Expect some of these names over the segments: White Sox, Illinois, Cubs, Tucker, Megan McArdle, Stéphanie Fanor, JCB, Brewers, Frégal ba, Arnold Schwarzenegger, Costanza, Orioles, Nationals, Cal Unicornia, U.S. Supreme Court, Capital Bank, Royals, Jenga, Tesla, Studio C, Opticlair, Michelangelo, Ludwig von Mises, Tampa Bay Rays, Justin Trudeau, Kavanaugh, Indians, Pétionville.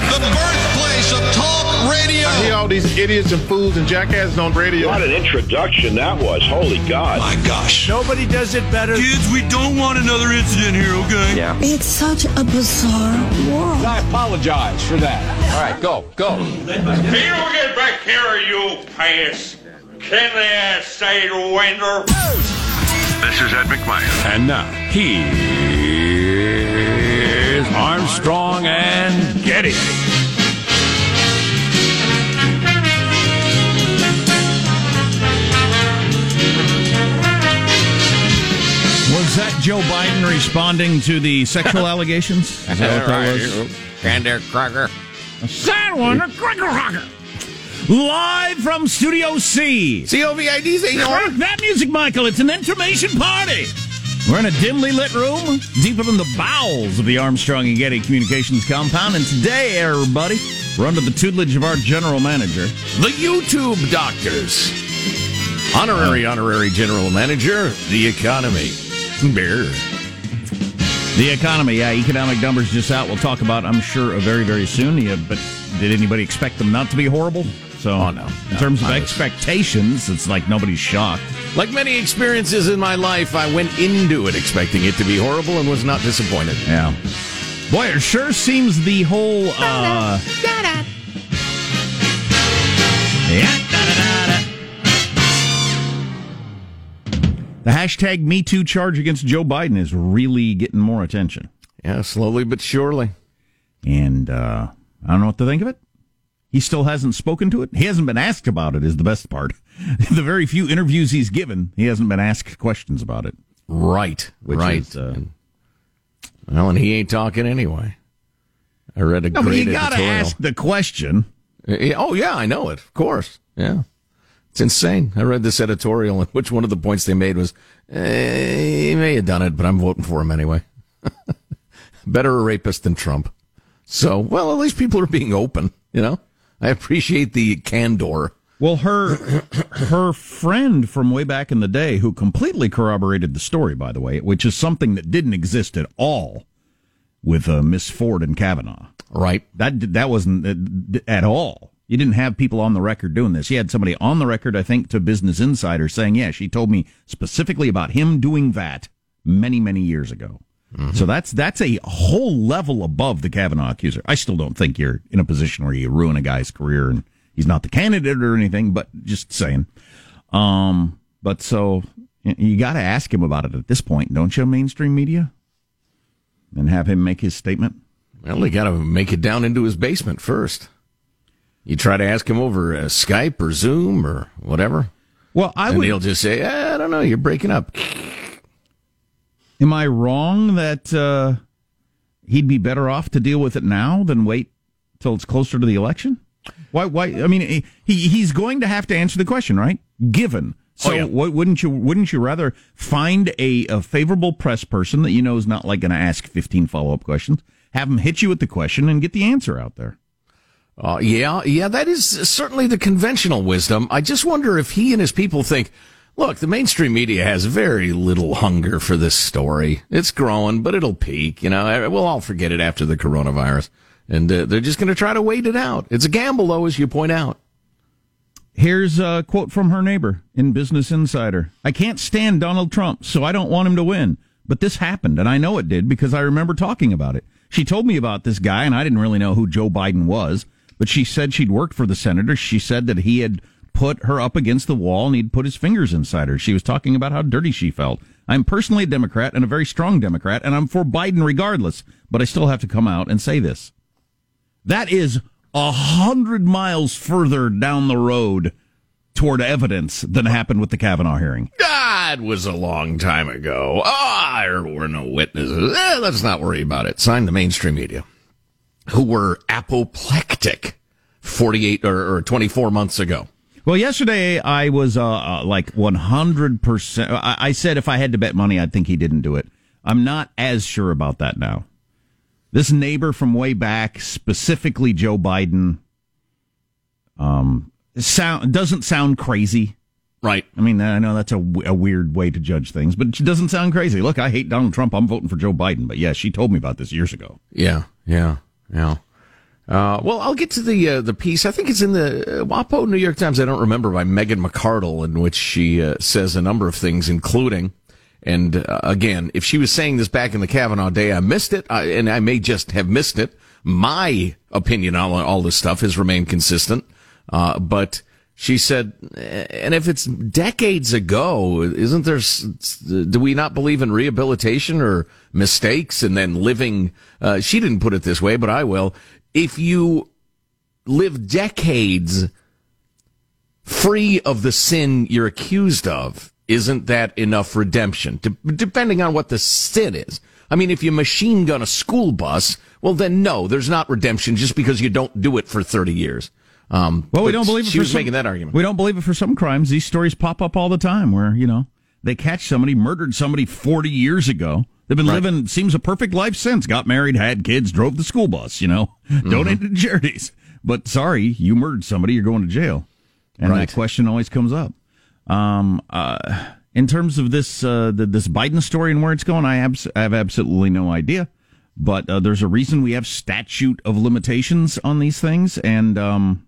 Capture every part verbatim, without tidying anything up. Getty. The birthplace of talk radio. I hear all these idiots and fools and jackasses on radio. What an introduction that was. Holy God. My gosh. Nobody does it better. Kids, we don't want another incident here, okay? Yeah. It's such a bizarre world. I apologize for that. All right, go, go. If you don't get back here, you pious. Can they say winner? This is Ed McMahon. And now, he is Armstrong and Getty. Was that Joe Biden responding to the sexual allegations? Is that what that was? Sander Crocker. Sander Crocker. Live from Studio C. C O V I D C. Crank that music, Michael. It's an information party. We're in a dimly lit room, deeper than the bowels of the Armstrong and Getty Communications compound. And today, everybody, we're under the tutelage of our general manager. The YouTube doctors. Honorary, honorary general manager. The economy. Beer. The economy, yeah. Economic numbers just out. We'll talk about, I'm sure, very, very soon. Yeah, but did anybody expect them not to be horrible? So, oh, no, in no, terms of expectations, it's like nobody's shocked. Like many experiences in my life, I went into it expecting it to be horrible and was not disappointed. Yeah. Boy, it sure seems the whole... Uh, da-da. Da-da. Yeah, da-da-da-da. The hashtag MeToo charge against Joe Biden is really getting more attention. Yeah, slowly but surely. And uh, I don't know what to think of it. He still hasn't spoken to it. He hasn't been asked about it is the best part. The very few interviews he's given, he hasn't been asked questions about it. Right. Which right. Is, uh, well, and he ain't talking anyway. I read a no, great editorial. No, but you got to ask the question. Oh, yeah, I know it. Of course. Yeah. It's insane. I read this editorial, in which one of the points they made was, eh, he may have done it, but I'm voting for him anyway. Better a rapist than Trump. So, well, at least people are being open, you know? I appreciate the candor. Well, her her friend from way back in the day, who completely corroborated the story, by the way, which is something that didn't exist at all with uh, Miss Ford and Kavanaugh. Right. That that wasn't at all. You didn't have people on the record doing this. You had somebody on the record, I think, to Business Insider saying, yeah, she told me specifically about him doing that many, many years ago. Mm-hmm. So that's that's a whole level above the Kavanaugh accuser. I still don't think you're in a position where you ruin a guy's career and he's not the candidate or anything, but just saying. Um, but so you got to ask him about it at this point, don't you, mainstream media? And have him make his statement? Well, they got to make it down into his basement first. You try to ask him over uh, Skype or Zoom or whatever. Well, I and would. He'll just say, I don't know, you're breaking up. Am I wrong that uh, he'd be better off to deal with it now than wait till it's closer to the election? Why? Why? I mean, he he's going to have to answer the question, right? Given, so oh, yeah. wouldn't you wouldn't you rather find a, a favorable press person that you know is not like going to ask fifteen follow up questions, have them hit you with the question and get the answer out there? Uh, yeah, yeah, that is certainly the conventional wisdom. I just wonder if he and his people think, look, the mainstream media has very little hunger for this story. It's growing, but it'll peak. You know, we'll all forget it after the coronavirus. And uh, they're just going to try to wait it out. It's a gamble, though, as you point out. Here's a quote from her neighbor in Business Insider. I can't stand Donald Trump, so I don't want him to win. But this happened, and I know it did because I remember talking about it. She told me about this guy, and I didn't really know who Joe Biden was. But she said she'd worked for the senator. She said that he had put her up against the wall, and he'd put his fingers inside her. She was talking about how dirty she felt. I'm personally a Democrat, and a very strong Democrat, and I'm for Biden regardless, but I still have to come out and say this. That is a hundred miles further down the road toward evidence than happened with the Kavanaugh hearing. That was a long time ago. Ah, oh, there were no witnesses. Eh, let's not worry about it. Signed the mainstream media, who were apoplectic forty-eight or, or twenty-four months ago. Well, yesterday I was uh, like one hundred percent. I-, I said if I had to bet money, I'd think he didn't do it. I'm not as sure about that now. This neighbor from way back, specifically Joe Biden, um, sound doesn't sound crazy. Right. I mean, I know that's a, w- a weird way to judge things, but it doesn't sound crazy. Look, I hate Donald Trump. I'm voting for Joe Biden. But, yeah, she told me about this years ago. Yeah, yeah, yeah. Uh, well, I'll get to the uh, the piece. I think it's in the uh, WAPO New York Times, I don't remember, by Megan McArdle, in which she uh, says a number of things, including, and uh, again, if she was saying this back in the Kavanaugh day, I missed it, I, and I may just have missed it. My opinion on all this stuff has remained consistent, uh, but she said, and if it's decades ago, isn't there, do we not believe in rehabilitation or mistakes and then living? Uh, she didn't put it this way, but I will. If you live decades free of the sin you're accused of, isn't that enough redemption? De- depending on what the sin is. I mean, if you machine gun a school bus, well, then no, there's not redemption just because you don't do it for thirty years. Um, well, we don't believe it she for was some, making that argument. We don't believe it for some crimes. These stories pop up all the time where, you know, they catch somebody, murdered somebody forty years ago. They've been right. living, seems a perfect life since. Got married, had kids, drove the school bus, you know, mm-hmm. donated to charities. But sorry, you murdered somebody, you're going to jail. And right. that question always comes up. Um, uh, in terms of this uh, the, this Biden story and where it's going, I, abs- I have absolutely no idea. But uh, there's a reason we have statute of limitations on these things. And... Um,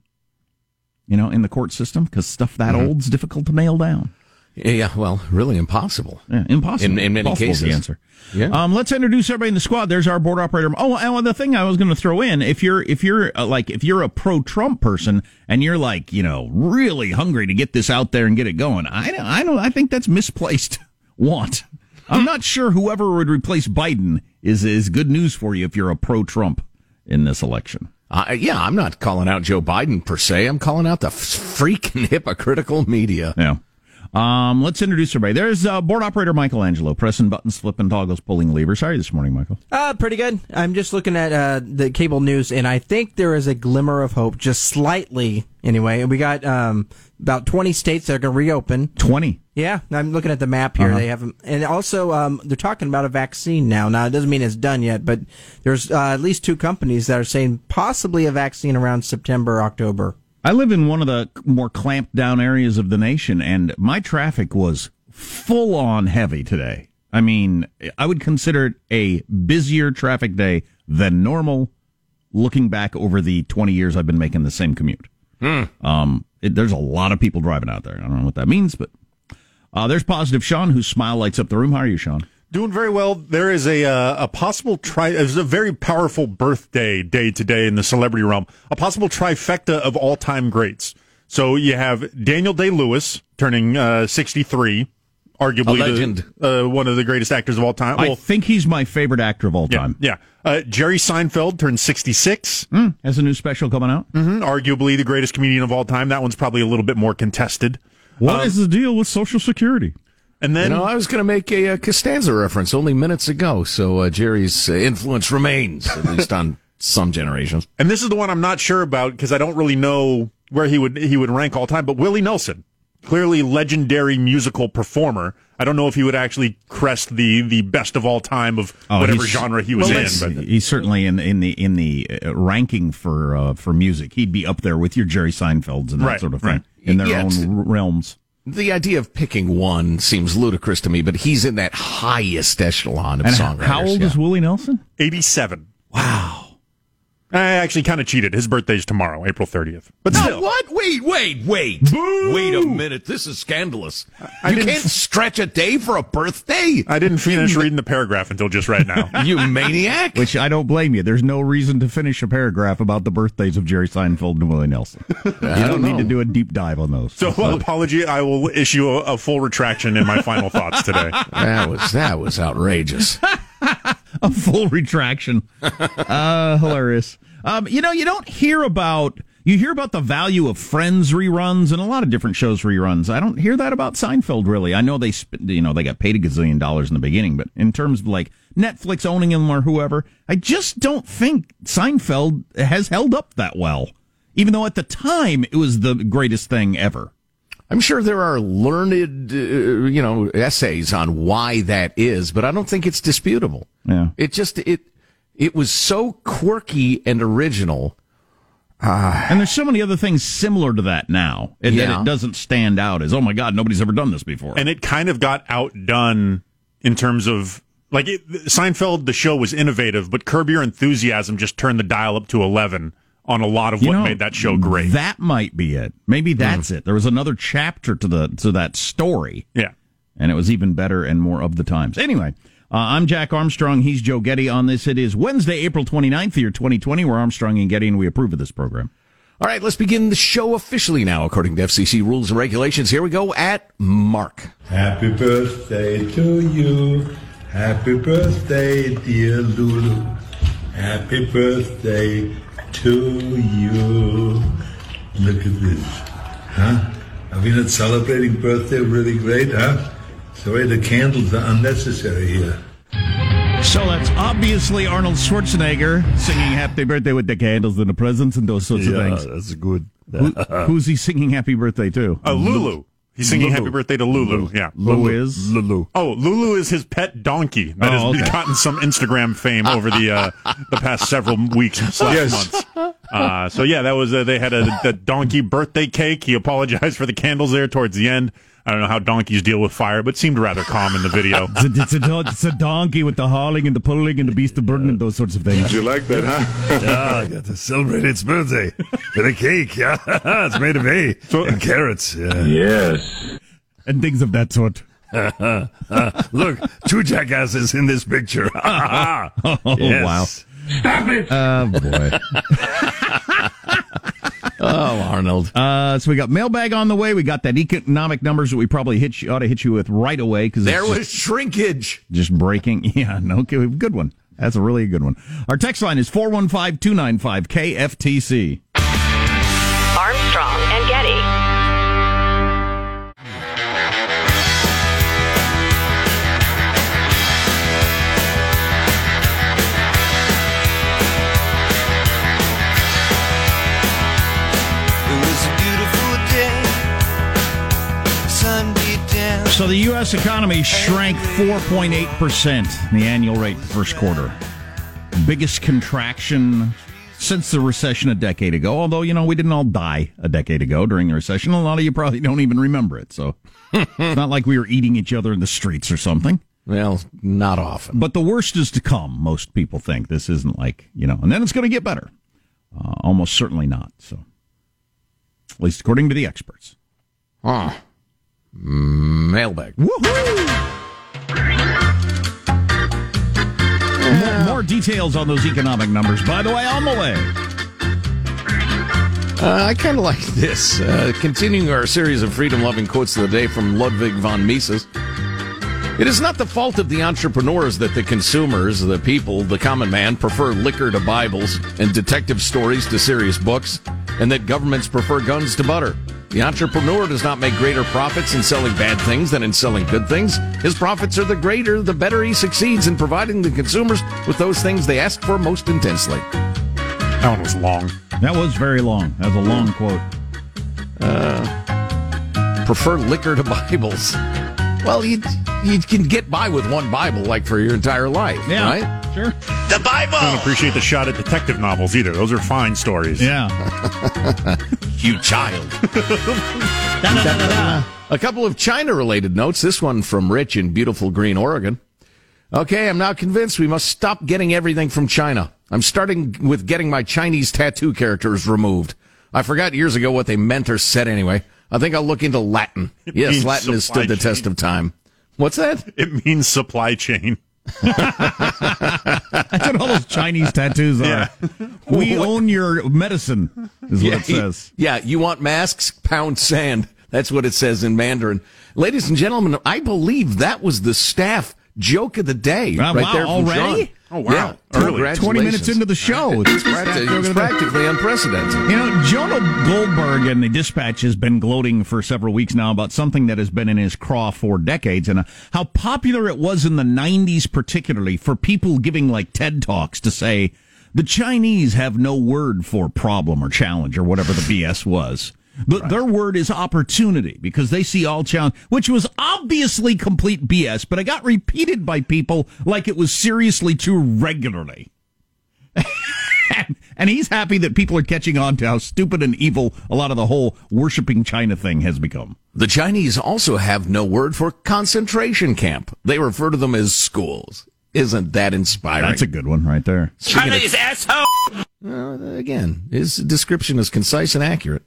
you know, in the court system, because stuff that mm-hmm. old's difficult to nail down. Yeah, well, really impossible. Yeah, impossible. In, in many Possible cases. Is the answer. Yeah. Um, let's introduce everybody in the squad. There's our board operator. Oh, and the thing I was going to throw in, if you're, if you're uh, like, if you're a pro-Trump person and you're like, you know, really hungry to get this out there and get it going, I don't, I don't, I think that's misplaced want. I'm not sure whoever would replace Biden is is good news for you if you're a pro-Trump in this election. Uh, yeah, I'm not calling out Joe Biden per se. I'm calling out the f- freaking hypocritical media. Yeah. Um, let's introduce everybody. There's uh, board operator Michelangelo, pressing buttons, flipping toggles, pulling levers. How are you this morning, Michael? Uh, pretty good. I'm just looking at uh, the cable news, and I think there is a glimmer of hope, just slightly anyway. We got um, about twenty states that are going to reopen. twenty Yeah, I'm looking at the map here. Uh-huh. They haven't, and also um, they're talking about a vaccine now. Now it doesn't mean it's done yet, but there's uh, at least two companies that are saying possibly a vaccine around September, October. I live in one of the more clamped down areas of the nation, and my traffic was full on heavy today. I mean, I would consider it a busier traffic day than normal. Looking back over the twenty years I've been making the same commute, mm. um, it, there's a lot of people driving out there. I don't know what that means, but. Uh, there's positive Sean, whose smile lights up the room. How are you, Sean? Doing very well. There is a uh, a possible tri. There's a very powerful birthday day today in the celebrity realm. A possible trifecta of all time greats. So you have Daniel Day-Lewis turning uh, sixty-three, arguably a legend, the, uh, one of the greatest actors of all time. Well, I think he's my favorite actor of all time. Yeah. yeah. Uh, Jerry Seinfeld turned sixty-six. Mm, has a new special coming out. Mm-hmm, arguably the greatest comedian of all time. That one's probably a little bit more contested. What um, is the deal with Social Security? And then, you know, I was going to make a, a Costanza reference only minutes ago, so uh, Jerry's uh, influence remains, at least on some generations. And this is the one I'm not sure about because I don't really know where he would he would rank all time. But Willie Nelson, clearly legendary musical performer. I don't know if he would actually crest the, the best of all time of oh, whatever genre he was well, in. But. He's certainly in in the in the uh, ranking for uh, for music. He'd be up there with your Jerry Seinfelds and that right, sort of thing. Right. In their Yet, own realms. The idea of picking one seems ludicrous to me, but he's in that highest echelon of and songwriters. How old yeah. is Willie Nelson? eighty-seven. Wow. I actually kind of cheated. His birthday's tomorrow, April thirtieth. But no, still. What? Wait, wait, wait. Boo! Wait a minute. This is scandalous. I you can't f- stretch a day for a birthday? I didn't finish reading the paragraph until just right now. You maniac. Which I don't blame you. There's no reason to finish a paragraph about the birthdays of Jerry Seinfeld and Willie Nelson. I you don't, don't need to do a deep dive on those. So, well, apology. I will issue a, a full retraction in my final thoughts today. That was, that was outrageous. A full retraction. Uh, hilarious. Um, you know, you don't hear about... You hear about the value of Friends reruns and a lot of different shows reruns. I don't hear that about Seinfeld, really. I know they, you know, they got paid a gazillion dollars in the beginning, but in terms of like Netflix owning them or whoever, I just don't think Seinfeld has held up that well, even though at the time it was the greatest thing ever. I'm sure there are learned, uh, you know, essays on why that is, but I don't think it's disputable. Yeah, it just it it was so quirky and original. Uh, and there's so many other things similar to that now, and yeah. that it doesn't stand out as, oh my God, nobody's ever done this before. And it kind of got outdone in terms of, like, it, Seinfeld, the show was innovative, but Curb Your Enthusiasm just turned the dial up to eleven on a lot of what you know, made that show great. That might be it. Maybe that's mm. it. There was another chapter to the to that story. Yeah. And it was even better and more of the times. Anyway, uh, I'm Jack Armstrong. He's Joe Getty on this. It is Wednesday, April twenty-ninth, the year twenty twenty. We're Armstrong and Getty, and we approve of this program. All right, let's begin the show officially now, according to F C C rules and regulations. Here we go at Mark. Happy birthday to you. Happy birthday, dear Lulu. Happy birthday to you. Look at this. Huh? Are we not celebrating birthday really great, huh? Sorry, the candles are unnecessary here. So that's obviously Arnold Schwarzenegger singing Happy Birthday with the candles and the presents and those sorts yeah, of things. That's good. Who, who's he singing Happy Birthday to? Uh, Lulu. He's singing Lulu. Happy Birthday to Lulu. Lulu. Yeah. Lulu is? Lulu. Oh, Lulu is his pet donkey that oh, has okay. gotten some Instagram fame over the uh, the past several weeks slash yes. months. Uh, so, yeah, that was uh, they had a, a donkey birthday cake. He apologized for the candles there towards the end. I don't know how donkeys deal with fire, but seemed rather calm in the video. It's a, it's a, it's a donkey with the hauling and the pulling and the beast of burden and those sorts of things. Did you like that, huh? Yeah, I got to celebrate its birthday with a cake. Yeah, it's made of hay so, and carrots. Yeah. Yes. And things of that sort. uh, look, two jackasses in this picture. Oh, wow. Stop it! Oh, boy. Oh, Arnold. Uh, so we got mailbag on the way. We got that economic numbers that we probably hit you, ought to hit you with right away. Cause there was just, shrinkage. Just breaking. Yeah, no, good one. That's a really good one. Our text line is four one five, two nine five, K F T C. Armstrong and Getty. So the U S economy shrank four point eight percent in the annual rate the first quarter. Biggest contraction since the recession a decade ago. Although, you know, we didn't all die a decade ago during the recession. A lot of you probably don't even remember it. So it's not like we were eating each other in the streets or something. Well, not often. But the worst is to come, most people think. This isn't like, you know, and then it's going to get better. Uh, almost certainly not. So, at least according to the experts. Huh. Mailbag. Woohoo! Yeah. More, more details on those economic numbers, by the way, on the way. Uh, I kind of like this. Uh, continuing our series of freedom-loving quotes of the day from Ludwig von Mises. It is not the fault of the entrepreneurs that the consumers, the people, the common man, prefer liquor to Bibles and detective stories to serious books, and that governments prefer guns to butter. The entrepreneur does not make greater profits in selling bad things than in selling good things. His profits are the greater, the better he succeeds in providing the consumers with those things they ask for most intensely. That one was long. That was very long. That was a long quote. Uh, prefer liquor to Bibles. Well, you you can get by with one Bible, like, for your entire life, yeah, right? Sure. The Bible! I don't appreciate the shot at detective novels either. Those are fine stories. Yeah. You child. da, da, da, da, da. A couple of China-related notes. This one from Rich in beautiful Green, Oregon. Okay, I'm now convinced we must stop getting everything from China. I'm starting with getting my Chinese tattoo characters removed. I forgot years ago what they meant or said anyway. I think I'll look into Latin. Yes, Latin has stood the test of time. What's that? It means supply chain. That's what all those Chinese tattoos are. Yeah. We own your medicine, is yeah, what it says. Yeah, you want masks? Pound sand. That's what it says in Mandarin. Ladies and gentlemen, I believe that was the staff joke of the day. Uh, right wow, there from already? John. Oh, wow. Yeah, early. twenty minutes into the show. It's, it's, practically, it's practically unprecedented. You know, Jonah Goldberg in The Dispatch has been gloating for several weeks now about something that has been in his craw for decades and how popular it was in the nineties particularly for people giving like TED Talks to say, the Chinese have no word for problem or challenge or whatever the B S was. But right. Their word is opportunity because they see all challenge, which was obviously complete B S, but it got repeated by people like it was seriously too regularly. and, and he's happy that people are catching on to how stupid and evil a lot of the whole worshiping China thing has become. The Chinese also have no word for concentration camp. They refer to them as schools. Isn't that inspiring? That's a good one right there. China is asshole. Uh, again, his description is concise and accurate.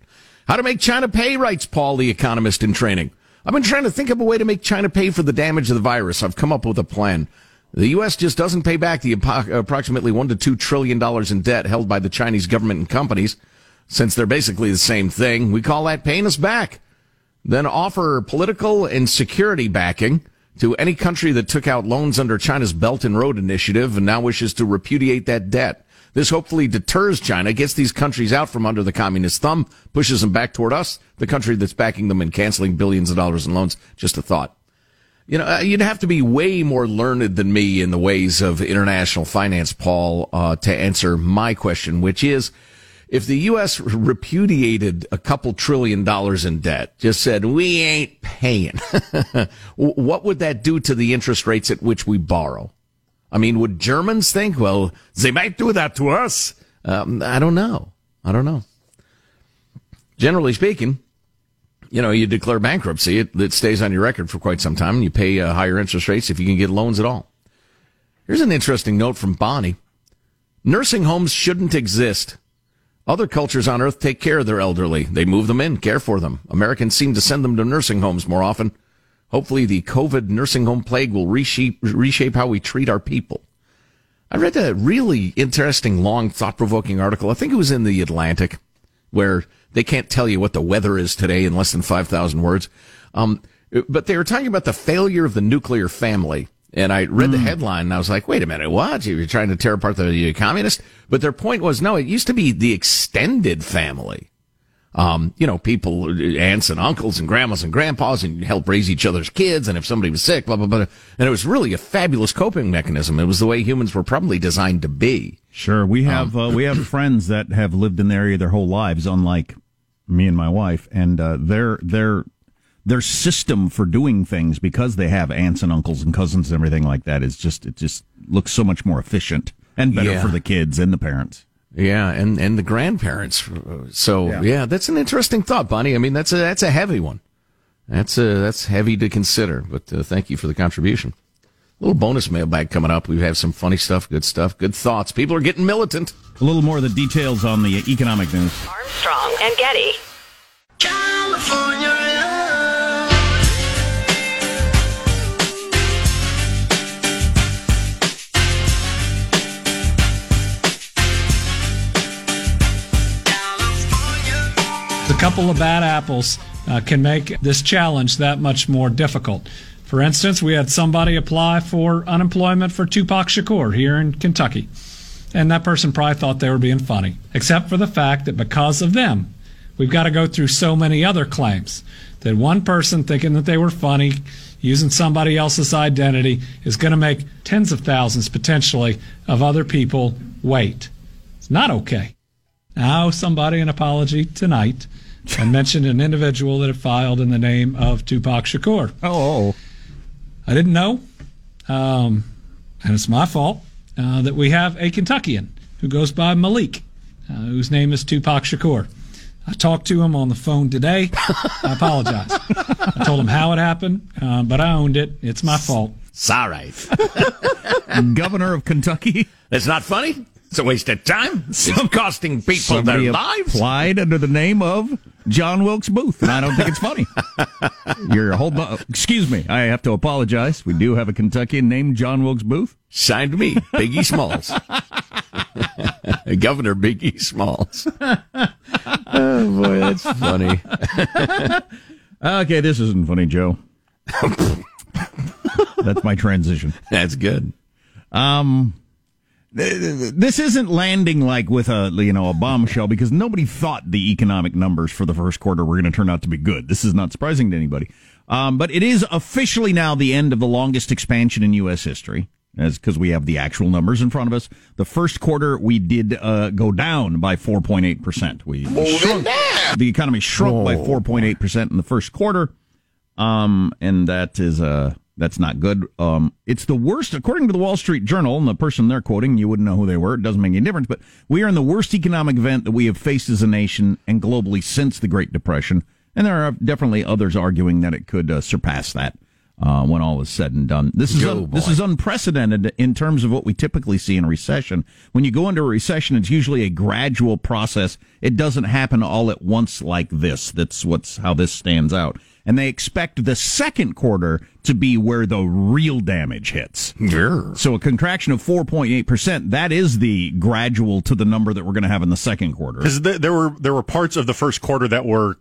How to make China pay, writes Paul, the economist in training. I've been trying to think of a way to make China pay for the damage of the virus. I've come up with a plan. The U S just doesn't pay back the approximately one to two trillion dollars in debt held by the Chinese government and companies, since they're basically the same thing. We call that paying us back. Then offer political and security backing to any country that took out loans under China's Belt and Road Initiative and now wishes to repudiate that debt. This hopefully deters China, gets these countries out from under the communist thumb, pushes them back toward us, the country that's backing them and canceling billions of dollars in loans. Just a thought. You know, you'd have to be way more learned than me in the ways of international finance, Paul, uh, to answer my question, which is, if the U S repudiated a couple trillion dollars in debt, just said, we ain't paying, what would that do to the interest rates at which we borrow? I mean, would Germans think, well, they might do that to us? Um, I don't know. I don't know. Generally speaking, you know, you declare bankruptcy. It, it stays on your record for quite some time, and you pay uh, higher interest rates if you can get loans at all. Here's an interesting note from Bonnie. Nursing homes shouldn't exist. Other cultures on Earth take care of their elderly. They move them in, care for them. Americans seem to send them to nursing homes more often. Hopefully the COVID nursing home plague will reshape, reshape how we treat our people. I read a really interesting, long, thought-provoking article. I think it was in The Atlantic, where they can't tell you what the weather is today in less than five thousand words. Um, but they were talking about the failure of the nuclear family. And I read the headline, and I was like, wait a minute, what? You're trying to tear apart the communists? But their point was, no, it used to be the extended family. Um, you know, people, aunts and uncles and grandmas and grandpas, and help raise each other's kids, and if somebody was sick, blah, blah, blah. And it was really a fabulous coping mechanism. It was the way humans were probably designed to be. Sure. We have um, uh, we have friends that have lived in the area their whole lives, unlike me and my wife, and uh, they're they're... Their system for doing things, because they have aunts and uncles and cousins and everything like that, is just, it just looks so much more efficient and better yeah. for the kids and the parents. Yeah, and, and the grandparents. So yeah. yeah, that's an interesting thought, Bonnie. I mean, that's a that's a heavy one. That's a that's heavy to consider. But uh, thank you for the contribution. A little bonus mailbag coming up. We have some funny stuff, good stuff, good thoughts. People are getting militant. A little more of the details on the economic news. Armstrong and Getty. California. A couple of bad apples uh, can make this challenge that much more difficult. For instance, we had somebody apply for unemployment for Tupac Shakur here in Kentucky, and that person probably thought they were being funny, except for the fact that because of them, we've got to go through so many other claims that one person thinking that they were funny, using somebody else's identity, is going to make tens of thousands, potentially, of other people wait. It's not okay. Now, somebody an apology tonight and mentioned an individual that had filed in the name of Tupac Shakur. Oh. I didn't know, um, and it's my fault, uh, that we have a Kentuckian who goes by Malik, uh, whose name is Tupac Shakur. I talked to him on the phone today. I apologize. I told him how it happened, uh, but I owned it. It's my fault. Sorry. Governor of Kentucky. That's not funny. It's a waste of time. It's costing people their lives. Applied under the name of John Wilkes Booth, and I don't think it's funny. You're a whole bu- Excuse me. I have to apologize. We do have a Kentuckian named John Wilkes Booth. Signed me, Biggie Smalls. Governor Biggie Smalls. Oh, boy, that's funny. Okay, this isn't funny, Joe. That's my transition. That's good. Um... This isn't landing like with a, you know, a bombshell, because nobody thought the economic numbers for the first quarter were going to turn out to be good. This is not surprising to anybody. Um, but it is officially now the end of the longest expansion in U S history, as because we have the actual numbers in front of us. The first quarter we did uh, go down by four point eight percent. We shrunk, the economy shrunk oh. by four point eight percent in the first quarter, um, and that is a. Uh, That's not good. Um, it's the worst, according to the Wall Street Journal, and the person they're quoting, you wouldn't know who they were. It doesn't make any difference. But we are in the worst economic event that we have faced as a nation and globally since the Great Depression. And there are definitely others arguing that it could uh, surpass that. uh, when all is said and done. This is Yo, un- this is unprecedented in terms of what we typically see in a recession. When you go into a recession, it's usually a gradual process. It doesn't happen all at once like this. That's what's how this stands out. And they expect the second quarter to be where the real damage hits. Yeah. So a contraction of four point eight percent, that is the gradual to the number that we're going to have in the second quarter. Because there were there were parts of the first quarter that were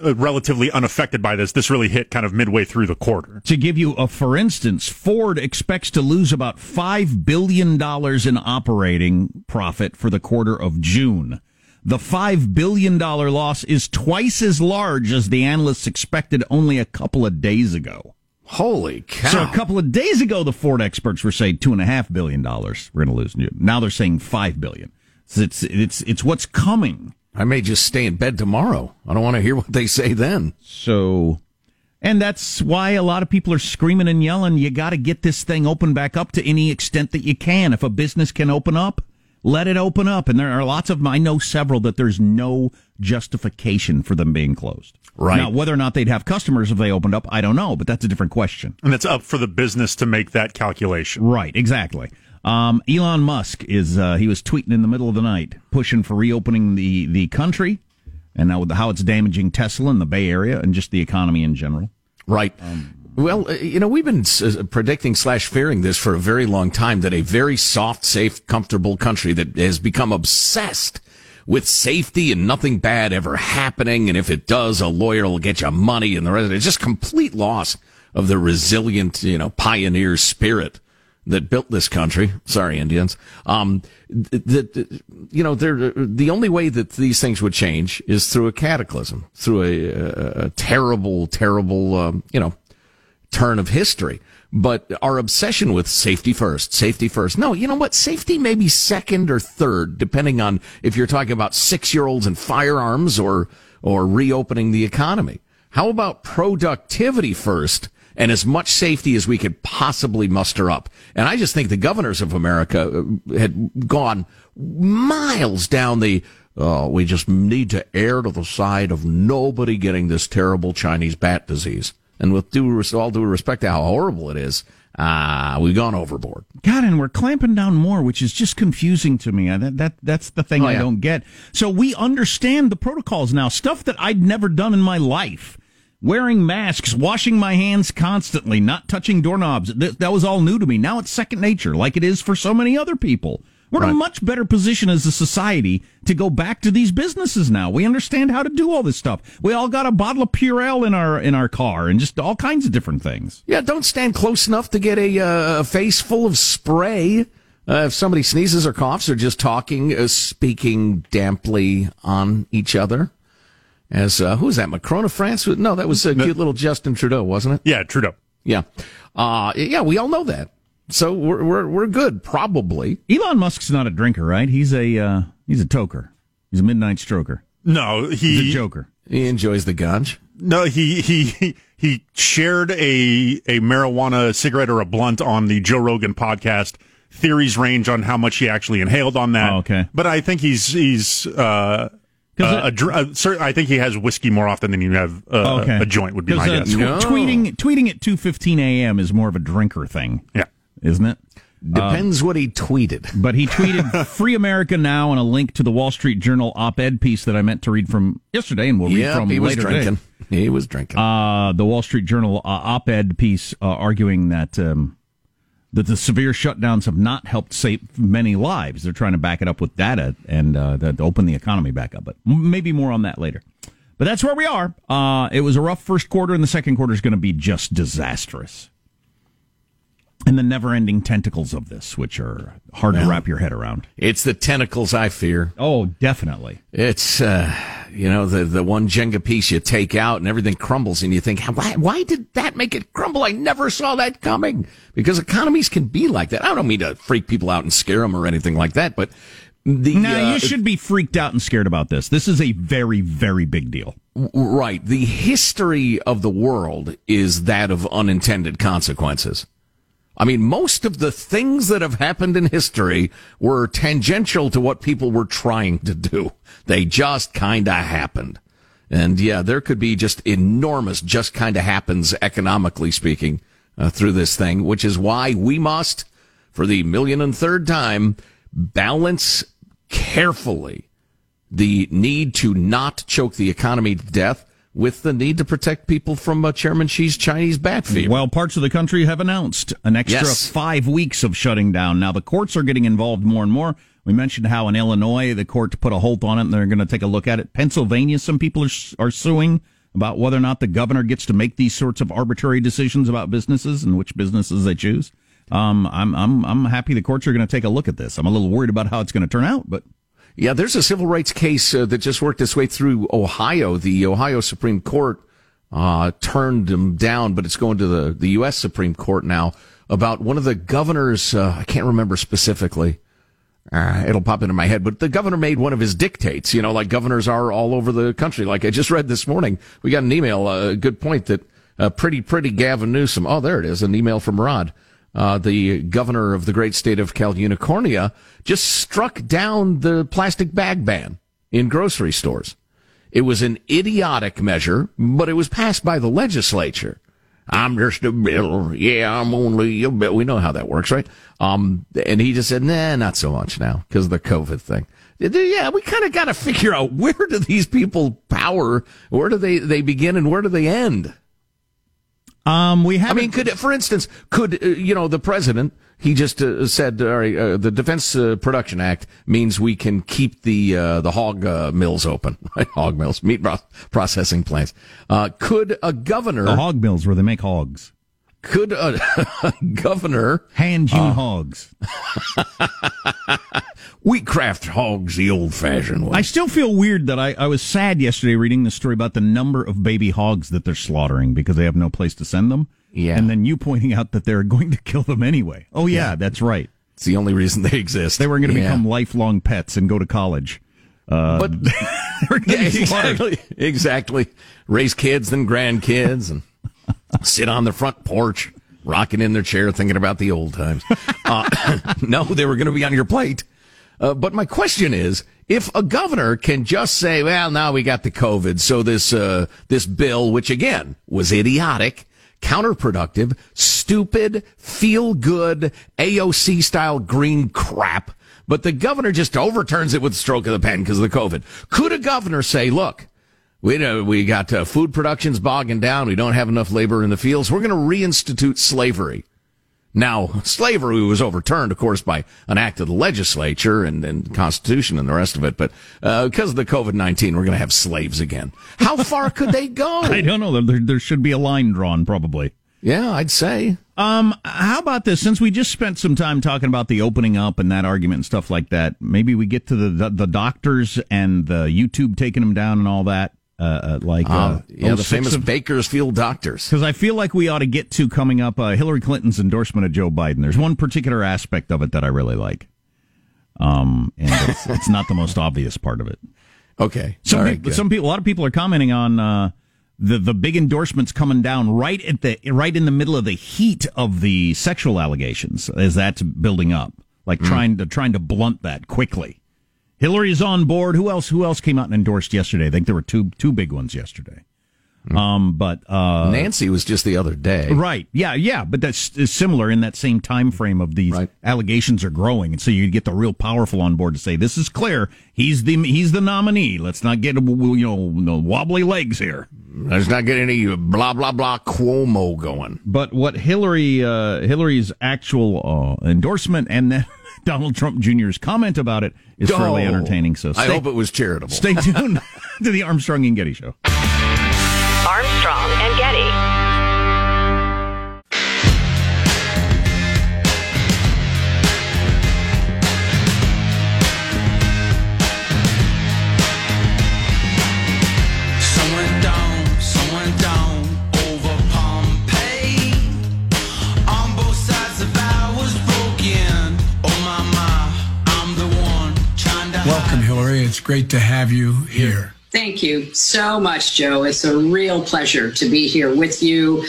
relatively unaffected by this. This really hit kind of midway through the quarter. To give you a for instance, Ford expects to lose about five billion dollars in operating profit for the quarter of June. The five billion dollars loss is twice as large as the analysts expected only a couple of days ago. Holy cow. So a couple of days ago, the Ford experts were saying two point five billion dollars we're going to lose. Now they're saying five billion dollars. So it's, it's, it's what's coming. I may just stay in bed tomorrow. I don't want to hear what they say then. So, and that's why a lot of people are screaming and yelling, you got to get this thing open back up to any extent that you can. If a business can open up, let it open up. And there are lots of them. I know several that there's no justification for them being closed. Right. Now, whether or not they'd have customers if they opened up, I don't know, but that's a different question. And it's up for the business to make that calculation. Right, exactly. Um, Elon Musk is, uh, he was tweeting in the middle of the night, pushing for reopening the, the country and now how it's damaging Tesla in the Bay Area and just the economy in general. Right. Um, Well, you know, we've been predicting slash fearing this for a very long time, that a very soft, safe, comfortable country that has become obsessed with safety and nothing bad ever happening. And if it does, a lawyer will get you money and the rest of it. It's just complete loss of the resilient, you know, pioneer spirit that built this country. Sorry, Indians. Um, that, you know, they're, the only way that these things would change is through a cataclysm, through a, a terrible, terrible, um, you know, turn of history. But our obsession with safety first, safety first. No, you know what? Safety may be second or third, depending on if you're talking about six-year-olds and firearms or or reopening the economy. How about productivity first and as much safety as we could possibly muster up? And I just think the governors of America had gone miles down the oh, we just need to err to the side of nobody getting this terrible Chinese bat disease. And with due, all due respect to how horrible it is, uh, we've gone overboard. God, and we're clamping down more, which is just confusing to me. I, that, that That's the thing oh, I yeah. don't get. So we understand the protocols now, stuff that I'd never done in my life. Wearing masks, washing my hands constantly, not touching doorknobs. Th- that was all new to me. Now it's second nature, like it is for so many other people. We're right. in a much better position as a society to go back to these businesses now. We understand how to do all this stuff. We all got a bottle of Purell in our in our car and just all kinds of different things. Yeah, don't stand close enough to get a uh, face full of spray. Uh, if somebody sneezes or coughs or just talking, uh, speaking damply on each other. As uh, who was that, Macron of France? No, that was a uh, cute little Justin Trudeau, wasn't it? Yeah, Trudeau. Yeah. Uh, yeah, we all know that. So we're, we're we're good, probably. Elon Musk's not a drinker, right? He's a uh, he's a toker. He's a midnight stroker. No, he he's a joker. He enjoys the ganj. No, he he he shared a a marijuana cigarette or a blunt on the Joe Rogan podcast. Theories range on how much he actually inhaled on that. Oh, okay, but I think he's he's. Uh, Uh, it, a, a, I think he has whiskey more often than you have uh, okay. a joint, would be my guess. Uh, tw- no. Tweeting tweeting at two fifteen a.m. is more of a drinker thing, yeah, isn't it? Depends uh, what he tweeted. But he tweeted Free America Now and a link to the Wall Street Journal op-ed piece that I meant to read from yesterday and we'll read yep, from he later was drinking. Today. He was drinking. Uh, the Wall Street Journal uh, op-ed piece uh, arguing that... Um, that the severe shutdowns have not helped save many lives. They're trying to back it up with data and uh, to open the economy back up. But maybe more on that later. But that's where we are. Uh, it was a rough first quarter, and the second quarter is going to be just disastrous. And the never-ending tentacles of this, which are hard well, to wrap your head around. It's the tentacles I fear. Oh, definitely. It's, uh, you know, the, the one Jenga piece you take out and everything crumbles, and you think, why, why did that make it crumble? I never saw that coming. Because economies can be like that. I don't mean to freak people out and scare them or anything like that, but the... No, uh, you should be freaked out and scared about this. This is a very, very big deal. Right. The history of the world is that of unintended consequences. I mean, most of the things that have happened in history were tangential to what people were trying to do. They just kind of happened. And, yeah, there could be just enormous just kind of happens, economically speaking, uh, through this thing, which is why we must, for the million and third time, balance carefully the need to not choke the economy to death with the need to protect people from uh, Chairman Xi's Chinese bat fever. Well, parts of the country have announced an extra yes. five weeks of shutting down. Now, the courts are getting involved more and more. We mentioned how in Illinois, the court put a halt on it, and they're going to take a look at it. Pennsylvania, some people are, are suing about whether or not the governor gets to make these sorts of arbitrary decisions about businesses and which businesses they choose. Um, I'm, I'm, I'm happy the courts are going to take a look at this. I'm a little worried about how it's going to turn out, but... Yeah, there's a civil rights case uh, that just worked its way through Ohio. The Ohio Supreme Court uh turned them down, but it's going to the, the U S Supreme Court now about one of the governors. Uh, I can't remember specifically. Uh, it'll pop into my head, but the governor made one of his dictates, you know, like governors are all over the country. Like I just read this morning, we got an email, a uh, good point that uh, pretty, pretty Gavin Newsom. Oh, there it is, an email from Rod. Uh, the governor of the great state of Cal Unicornia just struck down the plastic bag ban in grocery stores. It was an idiotic measure, but it was passed by the legislature. I'm just a bill. Yeah, I'm only a bill. We know how that works, right? Um, and he just said, nah, not so much now because of the COVID thing. Yeah, we kind of got to figure out where do these people power? Where do they, they begin and where do they end? Um, we haven't. I mean, could, for instance, could, uh, you know, the president, he just uh, said, all right, uh, the Defense uh, Production Act means we can keep the, uh, the hog uh, mills open, right? Hog mills, meat processing plants. Uh, could a governor. The hog mills where they make hogs. Could a, a governor. Hand hewn uh, hogs. We craft hogs the old fashioned way. I still feel weird that I, I was sad yesterday reading the story about the number of baby hogs that they're slaughtering because they have no place to send them. Yeah. And then you pointing out that they're going to kill them anyway. Oh, yeah, yeah. That's right. It's the only reason they exist. They were going to yeah. become lifelong pets and go to college. Uh, but yeah, exactly, exactly. Raise kids, then grandkids, and sit on the front porch, rocking in their chair, thinking about the old times. Uh, no, they were going to be on your plate. Uh, but my question is, if a governor can just say, well, now we got the COVID, so this uh, this bill, which, again, was idiotic, counterproductive, stupid, feel-good, A O C-style green crap, but the governor just overturns it with the stroke of the pen because of the COVID. Could a governor say, look, we know we got uh, food production's bogging down, we don't have enough labor in the fields, we're going to reinstitute slavery? Now, slavery was overturned, of course, by an act of the legislature and, and Constitution and the rest of it. But uh, because of the COVID nineteen, we're going to have slaves again. How far could they go? I don't know. There, there should be a line drawn, probably. Yeah, I'd say. Um, how about this? Since we just spent some time talking about the opening up and that argument and stuff like that, maybe we get to the the, the doctors and the YouTube taking them down and all that. Uh, like uh, uh, yeah, oh, the famous of, Bakersfield doctors. Because I feel like we ought to get to coming up uh, Hillary Clinton's endorsement of Joe Biden. There's one particular aspect of it that I really like, um, and it's, it's not the most obvious part of it. Okay, some All right, people, some people, a lot of people are commenting on uh, the the big endorsements coming down right at the right in the middle of the heat of the sexual allegations. As that's building up, like mm. trying to trying to blunt that quickly. Hillary's on board. Who else? Who else came out and endorsed yesterday? I think there were two two big ones yesterday. Um, but uh, Nancy was just the other day, right? Yeah, yeah. But that's is similar in that same time frame of these right. allegations are growing, and so you get the real powerful on board to say this is clear. He's the he's the nominee. Let's not get you know no wobbly legs here. Let's not get any blah blah blah Cuomo going. But what Hillary uh, Hillary's actual uh, endorsement and then. Donald Trump Junior's comment about it is oh, fairly entertaining. So stay, I hope it was charitable. Stay tuned to the Armstrong and Getty Show. Armstrong and Getty. It's great to have you here. Thank you so much, Joe. It's a real pleasure to be here with you.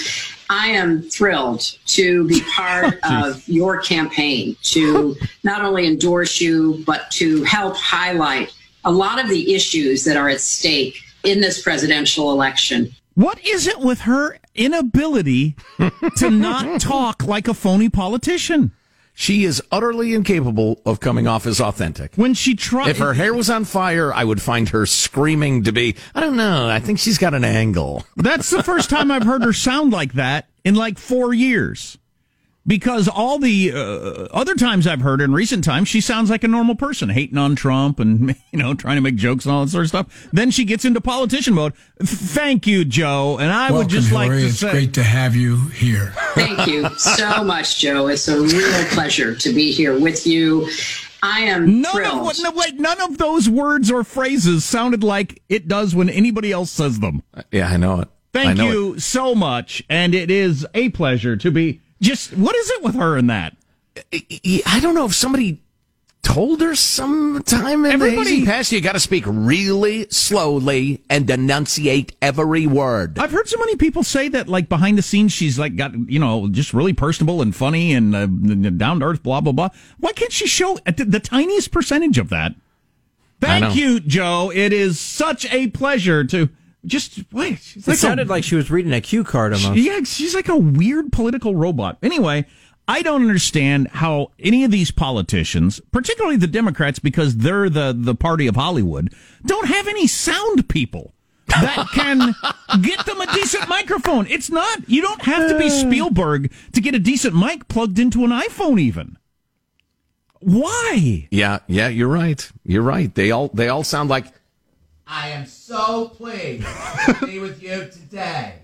I am thrilled to be part of your campaign to not only endorse you, but to help highlight a lot of the issues that are at stake in this presidential election. What is it with her inability to not talk like a phony politician. She is utterly incapable of coming off as authentic. When she tried, if her hair was on fire, I would find her screaming to be, I don't know, I think she's got an angle. That's the first time I've heard her sound like that in like four years. Because all the uh, other times I've heard in recent times, she sounds like a normal person, hating on Trump and, you know, trying to make jokes and all that sort of stuff. Then she gets into politician mode. Thank you, Joe. And I Welcome, would just Lori. like to it's say... It's great to have you here. Thank you so much, Joe. It's a real pleasure to be here with you. I am none thrilled. Of, no, wait, none of those words or phrases sounded like it does when anybody else says them. Yeah, I know it. Thank know you it. so much. And it is a pleasure to be... Just, what is it with her in that? I don't know if somebody told her sometime in Everybody, the past, you got to speak really slowly and enunciate every word. I've heard so many people say that, like, behind the scenes, she's, like, got, you know, just really personable and funny and uh, down-to-earth, blah, blah, blah. Why can't she show the tiniest percentage of that? Thank you, Joe. It is such a pleasure to... Just wait. She's it like sounded a, like she was reading a cue card almost. She, yeah, she's like a weird political robot. Anyway, I don't understand how any of these politicians, particularly the Democrats, because they're the, the party of Hollywood, don't have any sound people that can get them a decent microphone. It's not. You don't have to be Spielberg to get a decent mic plugged into an iPhone even. Why? Yeah, yeah, you're right. You're right. They all they all sound like... I am so pleased to be with you today.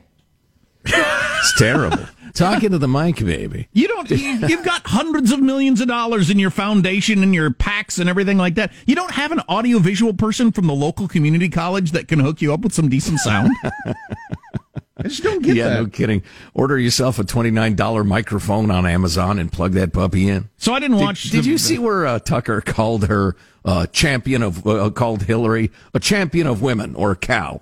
It's terrible. Talking to the mic, baby. You don't, you, you've got hundreds of millions of dollars in your foundation and your PACs and everything like that. You don't have an audiovisual person from the local community college that can hook you up with some decent sound? I just don't get yeah, that. Yeah, no kidding. Order yourself a twenty-nine dollars microphone on Amazon and plug that puppy in. So I didn't watch... Did, the, did you see where uh, Tucker called her uh, champion of... Uh, called Hillary a champion of women or a cow?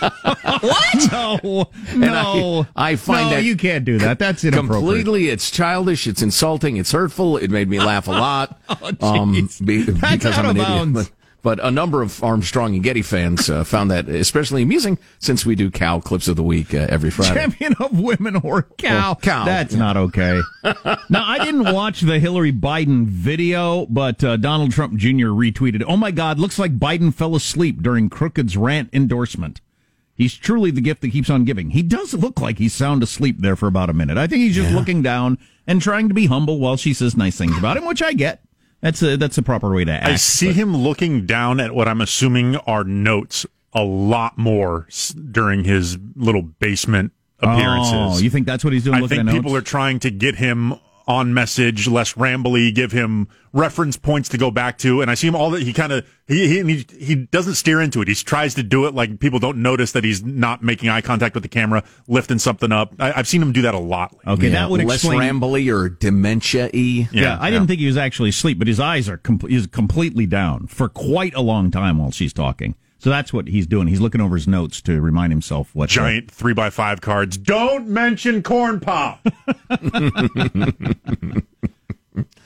What? No. No. I, I find no, that... you can't do that. That's inappropriate. Completely. It's childish. It's insulting. It's hurtful. It made me laugh a lot. oh, um, be, That's because out I'm an of bounds. Idiot. But a number of Armstrong and Getty fans uh, found that especially amusing since we do cow clips of the week uh, every Friday. Champion of women or cow. Or cow. That's yeah. not okay. Now, I didn't watch the Hillary Biden video, but uh, Donald Trump Junior retweeted, oh, my God, looks like Biden fell asleep during Crooked's rant endorsement. He's truly the gift that keeps on giving. He does look like he's sound asleep there for about a minute. I think he's just yeah. looking down and trying to be humble while she says nice things about him, which I get. That's a that's a proper way to act. I see but. him looking down at what I'm assuming are notes a lot more during his little basement appearances. Oh, you think that's what he's doing? I looking think at people notes? are trying to get him on message, less rambly, give him reference points to go back to. And I see him all that he kind of he, he he doesn't steer into it. He tries to do it like people don't notice that he's not making eye contact with the camera, lifting something up. I, I've seen him do that a lot lately. Okay, yeah. that would less explain... rambly or dementia-y. Yeah, yeah, I yeah. didn't think he was actually asleep, but his eyes are com- he's completely down for quite a long time while she's talking. So that's what he's doing. He's looking over his notes to remind himself what... Giant three by five cards. Don't mention corn pop.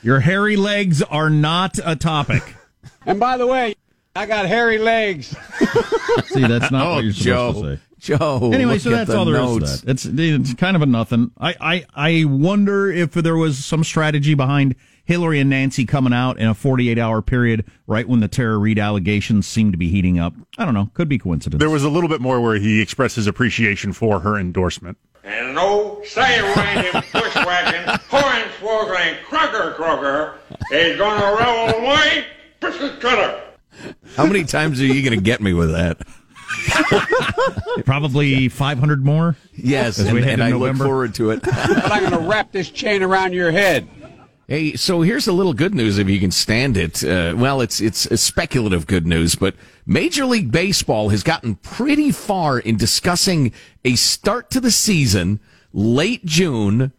Your hairy legs are not a topic. And by the way, I got hairy legs. See, that's not oh, what you're Joe. supposed to say. Joe. Anyway, so that's the all there notes. is to that. It's, it's kind of a nothing. I, I, I wonder if there was some strategy behind... Hillary and Nancy coming out in a forty-eight hour period right when the Tara Reid allegations seem to be heating up. I don't know. Could be coincidence. There was a little bit more where he expressed his appreciation for her endorsement. And an old sail-winding, bushwhacking, hornswoggling, crocker-crocker is going to roll away, biscuit cutter. How many times are you going to get me with that? Probably five hundred more. Yes, and, and I look forward to it. But I'm going to wrap this chain around your head. Hey, so here's a little good news if you can stand it. Uh, well, it's it's speculative good news, but Major League Baseball has gotten pretty far in discussing a start to the season, late June,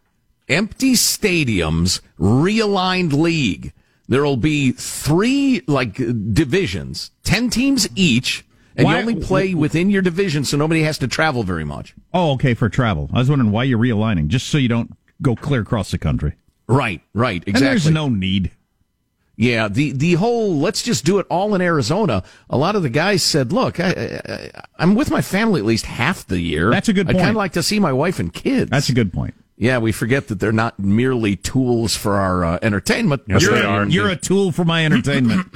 empty stadiums, realigned league. There will be three like divisions, ten teams each. And why? You only play within your division, so nobody has to travel very much. Oh, okay, for travel. I was wondering why you're realigning, just so you don't go clear across the country. Right, right, exactly. And there's no need. Yeah, the, the whole let's just do it all in Arizona. A lot of the guys said, look, I, I, I'm with my family at least half the year. That's a good point. I kind of like to see my wife and kids. That's a good point. Yeah, we forget that they're not merely tools for our uh, entertainment. Yes, you're, they are. You're a tool for my entertainment.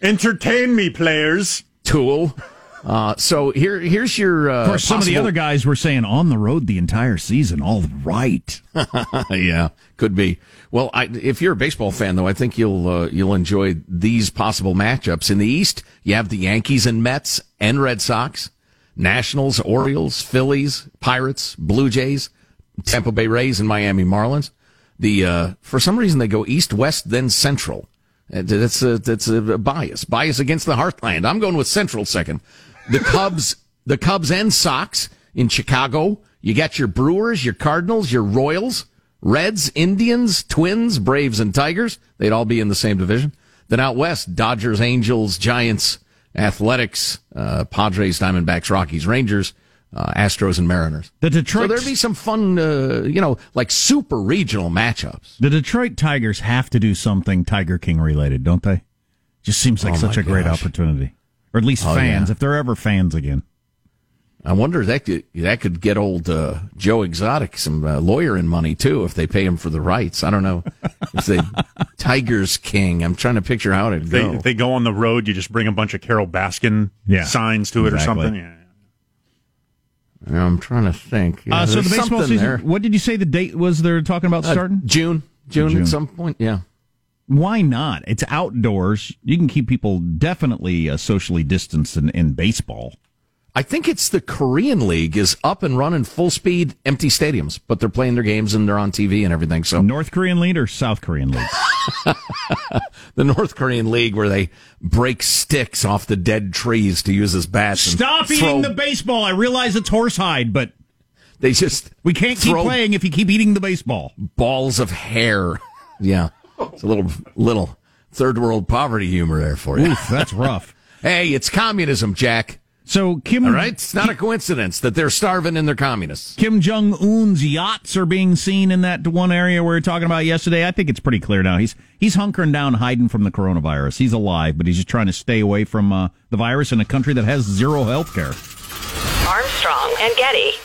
Entertain me, players. Tool. Uh, so here, here's your. Uh, of course, possible... some of the other guys were saying on the road the entire season. All right. Yeah, could be. Well, I, if you're a baseball fan, though, I think you'll uh, you'll enjoy these possible matchups. In the East, you have the Yankees and Mets and Red Sox, Nationals, Orioles, Phillies, Pirates, Blue Jays, Tampa Bay Rays and Miami Marlins. The uh, for some reason they go east, west, then central. That's a, that's a bias, bias against the heartland. I'm going with central second. The Cubs, the Cubs and Sox in Chicago. You got your Brewers, your Cardinals, your Royals, Reds, Indians, Twins, Braves, and Tigers. They'd all be in the same division. Then out west, Dodgers, Angels, Giants, Athletics, uh, Padres, Diamondbacks, Rockies, Rangers. Uh, Astros and Mariners. The Detroit. So there'd be some fun, uh, you know, like super regional matchups. The Detroit Tigers have to do something Tiger King related, don't they? Just seems like oh such a gosh. great opportunity, or at least oh, fans, yeah. if they're ever fans again. I wonder if that could, that could get old uh, Joe Exotic some uh, lawyer in money too if they pay him for the rights. I don't know if they Tigers King. I'm trying to picture how it'd if go. They, if they go on the road, you just bring a bunch of Carol Baskin yeah, signs to it exactly. or something. Yeah. I'm trying to think. Yeah, uh, so the baseball season, there. What did you say the date was they're talking about uh, starting? June. June. June at some point, yeah. Why not? It's outdoors. You can keep people definitely uh, socially distanced in, in baseball. I think it's the Korean League is up and running full speed, empty stadiums, but they're playing their games and they're on T V and everything. So North Korean League or South Korean League? The North Korean League where they break sticks off the dead trees to use as bats. And Stop throw... eating the baseball. I realize it's horsehide, but they just we can't keep playing if you keep eating the baseball. Balls of hair. Yeah. It's a little little third world poverty humor there for you. Oof, that's rough. Hey, it's communism, Jack. So Kim, all right, it's not a coincidence that they're starving and they're communists. Kim Jong-un's yachts are being seen in that one area we were talking about yesterday. I think it's pretty clear now. He's he's hunkering down, hiding from the coronavirus. He's alive, but he's just trying to stay away from uh, the virus in a country that has zero health care. Armstrong and Getty.